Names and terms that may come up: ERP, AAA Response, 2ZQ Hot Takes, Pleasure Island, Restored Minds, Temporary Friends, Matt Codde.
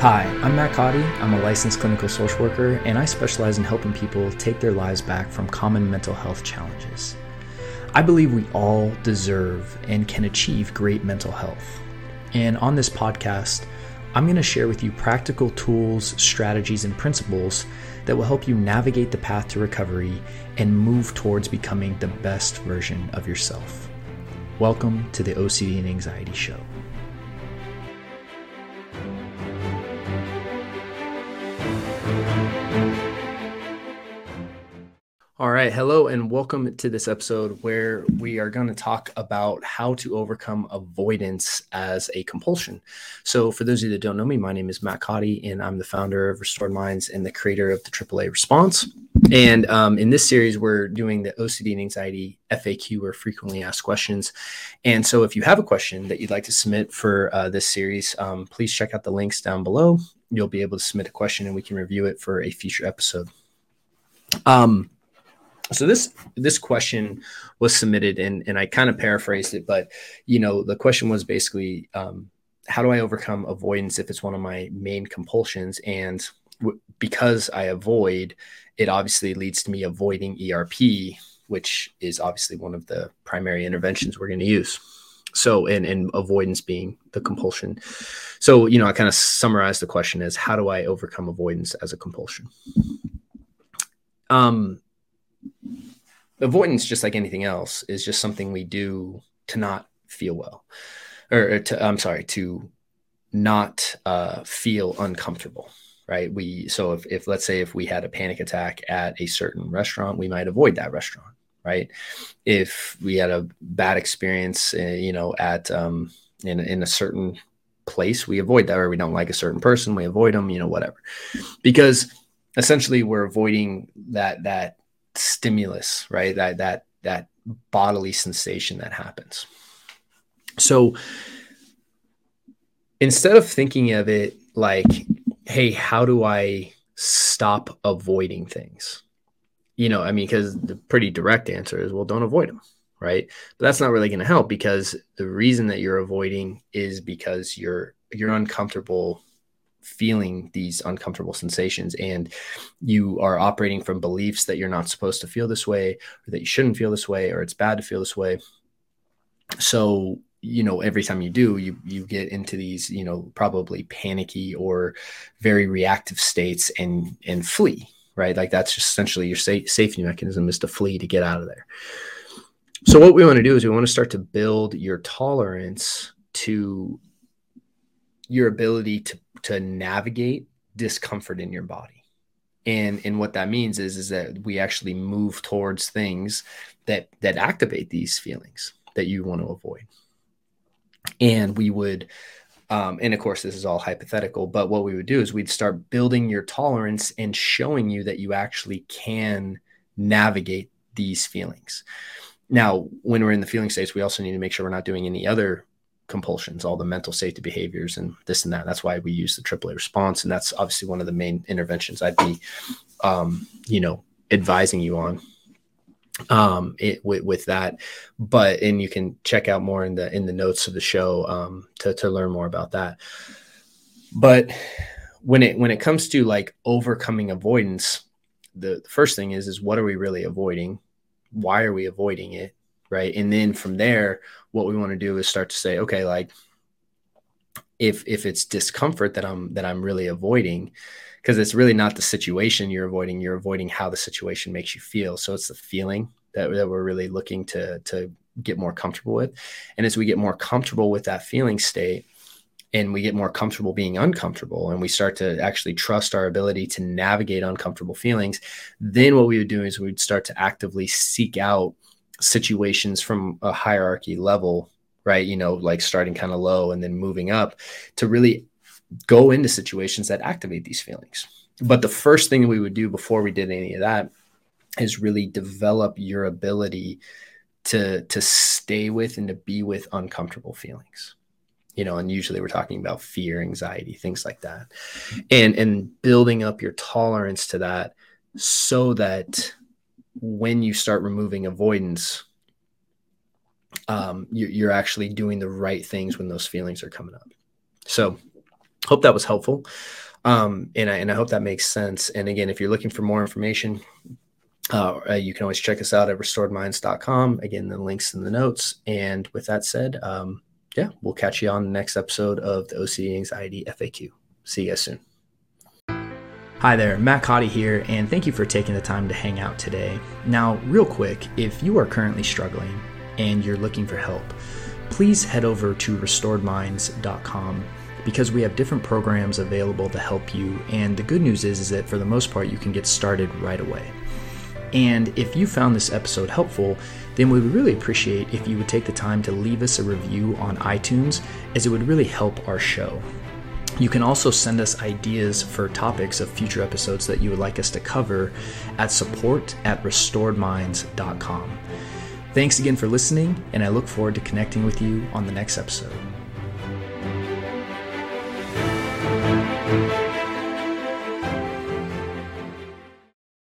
Hi, I'm Matt Codde. I'm a licensed clinical social worker, and I specialize in helping people take their lives back from common mental health challenges. I believe we all deserve and can achieve great mental health. And on this podcast, I'm going to share with you practical tools, strategies, and principles that will help you navigate the path to recovery and move towards becoming the best version of yourself. Welcome to the OCD and Anxiety Show. All right. Hello and welcome to this episode where we are going to talk about how to overcome avoidance as a compulsion. So for those of you that don't know me, my name is Matt Codde and I'm the founder of Restored Minds and the creator of the AAA Response. And in this series, we're doing the OCD and anxiety FAQ or frequently asked questions. And so if you have a question that you'd like to submit for this series, please check out the links down below. You'll be able to submit a question and we can review it for a future episode. So this question was submitted and I kind of paraphrased it, but you know, the question was basically, how do I overcome avoidance if it's one of my main compulsions? And because I avoid, it obviously leads to me avoiding ERP, which is obviously one of the primary interventions we're going to use. So, and avoidance being the compulsion. So, you know, I kind of summarized the question as, how do I overcome avoidance as a compulsion? Avoidance, just like anything else, is just something we do to not feel well, to not feel uncomfortable, right? So if let's say if we had a panic attack at a certain restaurant, we might avoid that restaurant, right? If we had a bad experience, at in a certain place, we avoid that, or we don't like a certain person, we avoid them, whatever, because essentially we're avoiding that stimulus, right? That bodily sensation that happens. So instead of thinking of it like, hey, how do I stop avoiding things? Because the pretty direct answer is, well, don't avoid them, right? But that's not really going to help, because the reason that you're avoiding is because you're uncomfortable feeling these uncomfortable sensations, and you are operating from beliefs that you're not supposed to feel this way, or that you shouldn't feel this way, or it's bad to feel this way. So, every time you do, you get into these, probably panicky or very reactive states and flee, right? Like that's just essentially your safety mechanism, is to flee, to get out of there. So what we want to do is we want to start to build your tolerance to your ability to navigate discomfort in your body. And what that means is that we actually move towards things that activate these feelings that you want to avoid. And we would, and of course, this is all hypothetical, but what we would do is we'd start building your tolerance and showing you that you actually can navigate these feelings. Now, when we're in the feeling states, we also need to make sure we're not doing any other compulsions, all the mental safety behaviors and this and that. That's why we use the AAA Response. And that's obviously one of the main interventions I'd be, advising you on with that. But, and you can check out more in the notes of the show to learn more about that. But when it comes to like overcoming avoidance, the first thing is what are we really avoiding? Why are we avoiding it? Right. And then from there, what we want to do is start to say, okay, like if it's discomfort that I'm really avoiding, because it's really not the situation you're avoiding how the situation makes you feel. So it's the feeling that we're really looking to get more comfortable with. And as we get more comfortable with that feeling state, and we get more comfortable being uncomfortable, and we start to actually trust our ability to navigate uncomfortable feelings, then what we would do is we'd start to actively seek out situations from a hierarchy level, right? Like starting kind of low and then moving up to really go into situations that activate these feelings. But the first thing we would do before we did any of that is really develop your ability to stay with and to be with uncomfortable feelings, and usually we're talking about fear, anxiety, things like that, and building up your tolerance to that, so that when you start removing avoidance, you're actually doing the right things when those feelings are coming up. So Hope that was helpful. And I hope that makes sense. And again, if you're looking for more information, you can always check us out at restoredminds.com. Again, the link's in the notes. And with that said, yeah, we'll catch you on the next episode of the OCD Anxiety FAQ. See you guys soon. Hi there, Matt Codde here, and thank you for taking the time to hang out today. Now, real quick, if you are currently struggling and you're looking for help, please head over to restoredminds.com, because we have different programs available to help you. And the good news is that for the most part, you can get started right away. And if you found this episode helpful, then we would really appreciate if you would take the time to leave us a review on iTunes, as it would really help our show. You can also send us ideas for topics of future episodes that you would like us to cover at support@restoredminds.com. Thanks again for listening, and I look forward to connecting with you on the next episode.